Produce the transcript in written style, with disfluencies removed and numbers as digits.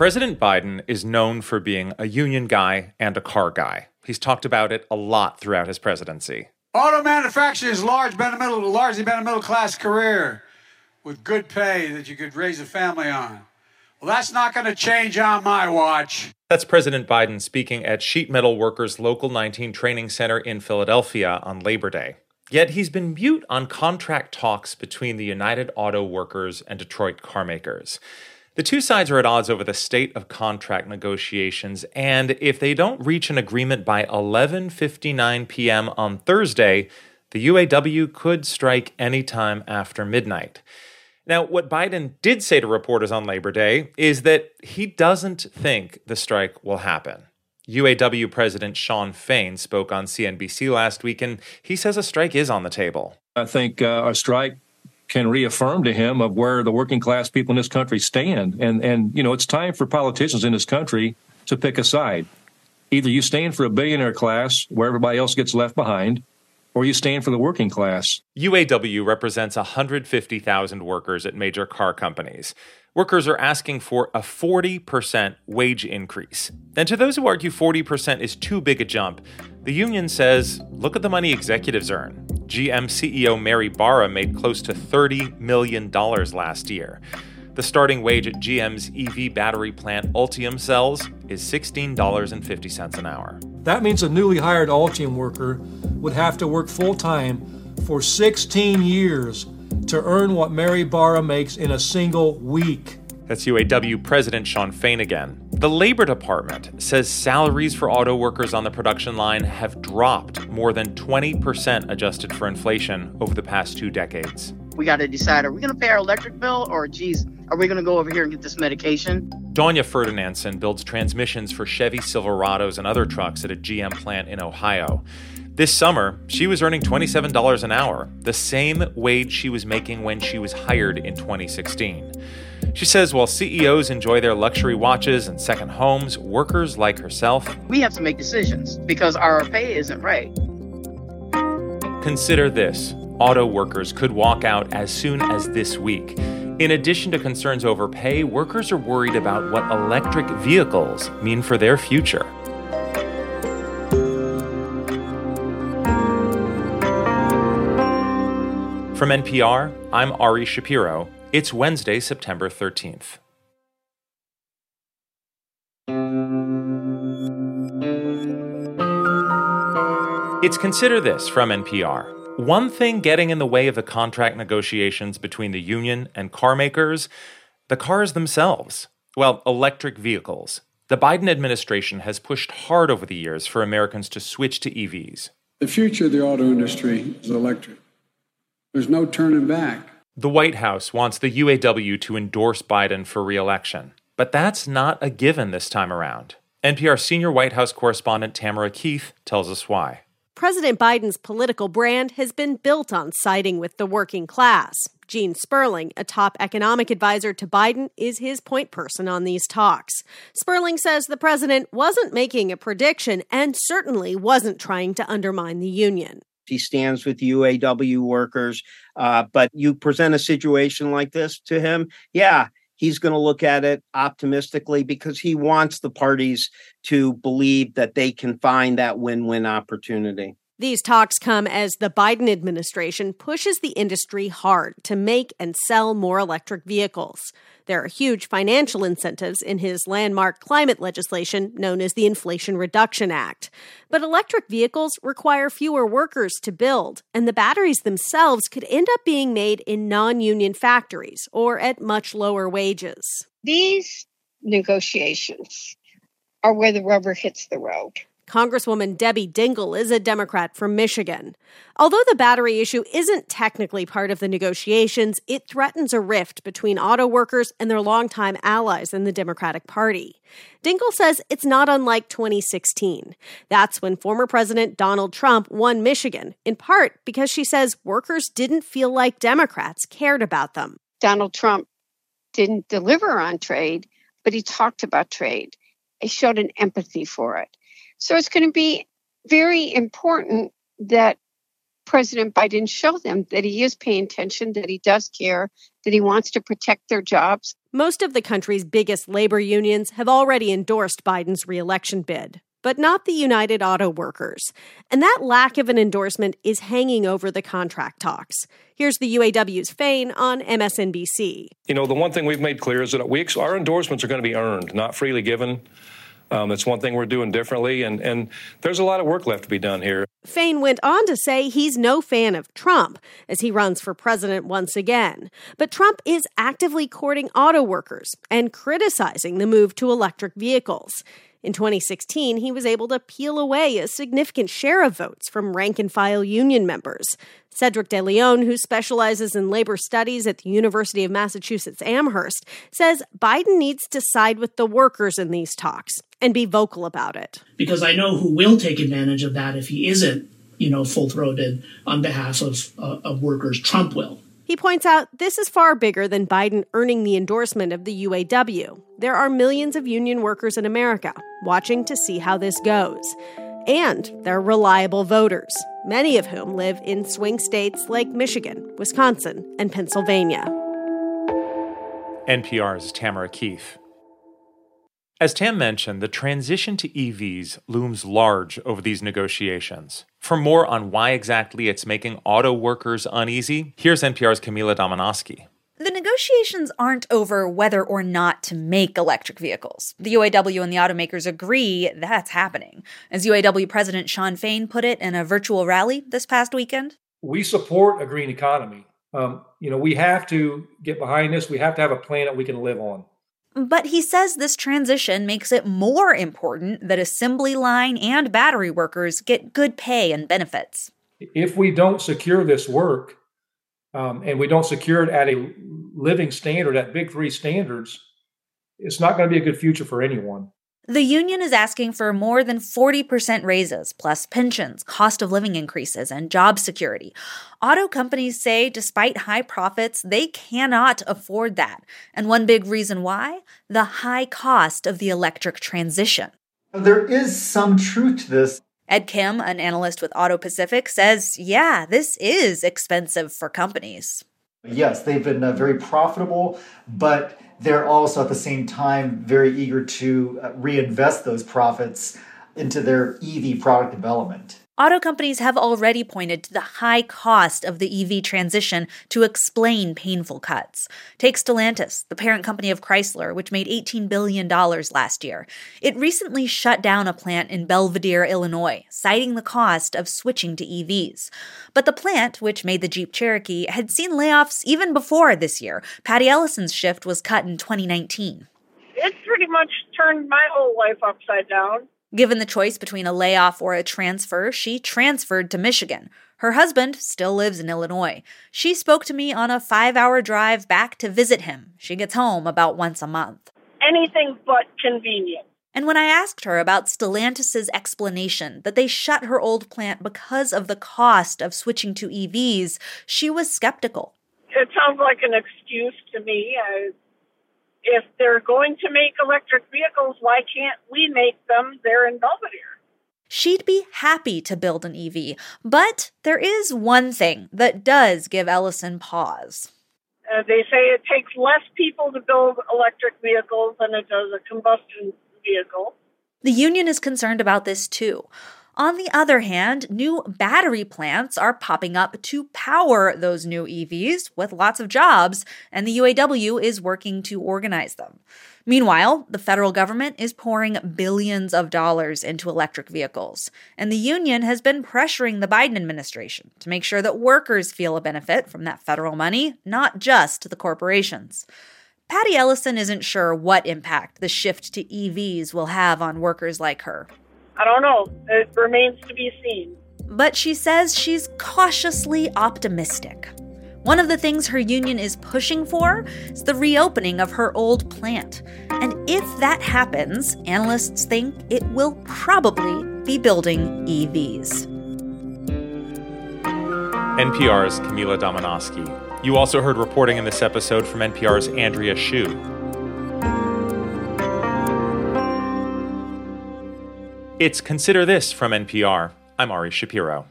President Biden is known for being a union guy and a car guy. He's talked about it a lot throughout his presidency. Auto manufacturing is largely been a middle-class career with good pay that you could raise a family on. Well, that's not going to change on my watch. That's President Biden speaking at Sheet Metal Workers Local 19 Training Center in Philadelphia on Labor Day. Yet he's been mute on contract talks between the United Auto Workers and Detroit carmakers. The two sides are at odds over the state of contract negotiations, and if they don't reach an agreement by 11:59 p.m. on Thursday, the UAW could strike anytime after midnight. Now, what Biden did say to reporters on Labor Day is that he doesn't think the strike will happen. UAW President Sean Fain spoke on CNBC last week, and he says a strike is on the table. I think a strike can reaffirm to him of where the working class people in this country stand. And you know, it's time for politicians in this country to pick a side. Either you stand for a billionaire class where everybody else gets left behind, or you stand for the working class. UAW represents 150,000 workers at major car companies. Workers are asking for a 40% wage increase. And to those who argue 40% is too big a jump, the union says, look at the money executives earn. GM CEO Mary Barra made close to $30 million last year. The starting wage at GM's EV battery plant Ultium Cells is $16.50 an hour. That means a newly hired Ultium worker would have to work full-time for 16 years to earn what Mary Barra makes in a single week. That's UAW President Sean Fain again. The Labor Department says salaries for auto workers on the production line have dropped more than 20% adjusted for inflation over the past 2 decades. We got to decide, are we going to pay our electric bill, or, geez, are we going to go over here and get this medication? Donya Ferdinandson builds transmissions for Chevy Silverados and other trucks at a GM plant in Ohio. This summer, she was earning $27 an hour, the same wage she was making when she was hired in 2016. She says while CEOs enjoy their luxury watches and second homes, workers like herself, we have to make decisions because our pay isn't right. Consider this. Auto workers could walk out as soon as this week. In addition to concerns over pay, workers are worried about what electric vehicles mean for their future. From NPR, I'm Ari Shapiro. It's Wednesday, September 13th. It's Consider This from NPR. One thing getting in the way of the contract negotiations between the union and car makers, the cars themselves. Well, electric vehicles. The Biden administration has pushed hard over the years for Americans to switch to EVs. The future of the auto industry is electric. There's no turning back. The White House wants the UAW to endorse Biden for re-election. But that's not a given this time around. NPR senior White House correspondent Tamara Keith tells us why. President Biden's political brand has been built on siding with the working class. Gene Sperling, a top economic advisor to Biden, is his point person on these talks. Sperling says the president wasn't making a prediction and certainly wasn't trying to undermine the union. He stands with UAW workers, but you present a situation like this to him, yeah, he's going to look at it optimistically because he wants the parties to believe that they can find that win-win opportunity. These talks come as the Biden administration pushes the industry hard to make and sell more electric vehicles. There are huge financial incentives in his landmark climate legislation known as the Inflation Reduction Act. But electric vehicles require fewer workers to build, and the batteries themselves could end up being made in non-union factories or at much lower wages. These negotiations are where the rubber hits the road. Congresswoman Debbie Dingell is a Democrat from Michigan. Although the battery issue isn't technically part of the negotiations, it threatens a rift between auto workers and their longtime allies in the Democratic Party. Dingell says it's not unlike 2016. That's when former President Donald Trump won Michigan, in part because she says workers didn't feel like Democrats cared about them. Donald Trump didn't deliver on trade, but he talked about trade. He showed an empathy for it. So it's going to be very important that President Biden show them that he is paying attention, that he does care, that he wants to protect their jobs. Most of the country's biggest labor unions have already endorsed Biden's reelection bid, but not the United Auto Workers. And that lack of an endorsement is hanging over the contract talks. Here's the UAW's Fain on MSNBC. You know, the one thing we've made clear is that our endorsements are going to be earned, not freely given. That's one thing we're doing differently, and there's a lot of work left to be done here. Fain went on to say he's no fan of Trump as he runs for president once again. But Trump is actively courting auto workers and criticizing the move to electric vehicles. In 2016, he was able to peel away a significant share of votes from rank-and-file union members. Cedric DeLeon, who specializes in labor studies at the University of Massachusetts Amherst, says Biden needs to side with the workers in these talks and be vocal about it. Because I know who will take advantage of that if he isn't, full-throated on behalf of workers. Trump will. He points out this is far bigger than Biden earning the endorsement of the UAW. There are millions of union workers in America watching to see how this goes. And they're reliable voters, many of whom live in swing states like Michigan, Wisconsin, and Pennsylvania. NPR's Tamara Keith. As Tam mentioned, the transition to EVs looms large over these negotiations. For more on why exactly it's making auto workers uneasy, here's NPR's Camila Domonoske. The negotiations aren't over whether or not to make electric vehicles. The UAW and the automakers agree that's happening. As UAW President Sean Fain put it in a virtual rally this past weekend, we support a green economy. We have to get behind this. We have to have a planet we can live on. But he says this transition makes it more important that assembly line and battery workers get good pay and benefits. If we don't secure this work, and we don't secure it at a living standard, at Big Three standards, it's not going to be a good future for anyone. The union is asking for more than 40% raises, plus pensions, cost of living increases, and job security. Auto companies say despite high profits, they cannot afford that. And one big reason why? The high cost of the electric transition. There is some truth to this. Ed Kim, an analyst with AutoPacific, says, yeah, this is expensive for companies. Yes, they've been very profitable, but they're also at the same time very eager to reinvest those profits into their EV product development. Auto companies have already pointed to the high cost of the EV transition to explain painful cuts. Take Stellantis, the parent company of Chrysler, which made $18 billion last year. It recently shut down a plant in Belvidere, Illinois, citing the cost of switching to EVs. But the plant, which made the Jeep Cherokee, had seen layoffs even before this year. Patty Ellison's shift was cut in 2019. It pretty much turned my whole life upside down. Given the choice between a layoff or a transfer, she transferred to Michigan. Her husband still lives in Illinois. She spoke to me on a 5-hour drive back to visit him. She gets home about once a month. Anything but convenient. And when I asked her about Stellantis' explanation that they shut her old plant because of the cost of switching to EVs, she was skeptical. It sounds like an excuse to me. If they're going to make electric vehicles, why can't we make them there in Belvidere? She'd be happy to build an EV, but there is one thing that does give Ellison pause. They say it takes less people to build electric vehicles than it does a combustion vehicle. The union is concerned about this too. On the other hand, new battery plants are popping up to power those new EVs with lots of jobs, and the UAW is working to organize them. Meanwhile, the federal government is pouring billions of dollars into electric vehicles, and the union has been pressuring the Biden administration to make sure that workers feel a benefit from that federal money, not just the corporations. Patty Ellison isn't sure what impact the shift to EVs will have on workers like her. I don't know. It remains to be seen. But she says she's cautiously optimistic. One of the things her union is pushing for is the reopening of her old plant. And if that happens, analysts think it will probably be building EVs. NPR's Camila Domonoske. You also heard reporting in this episode from NPR's Andrea Hsu. It's Consider This from NPR. I'm Ari Shapiro.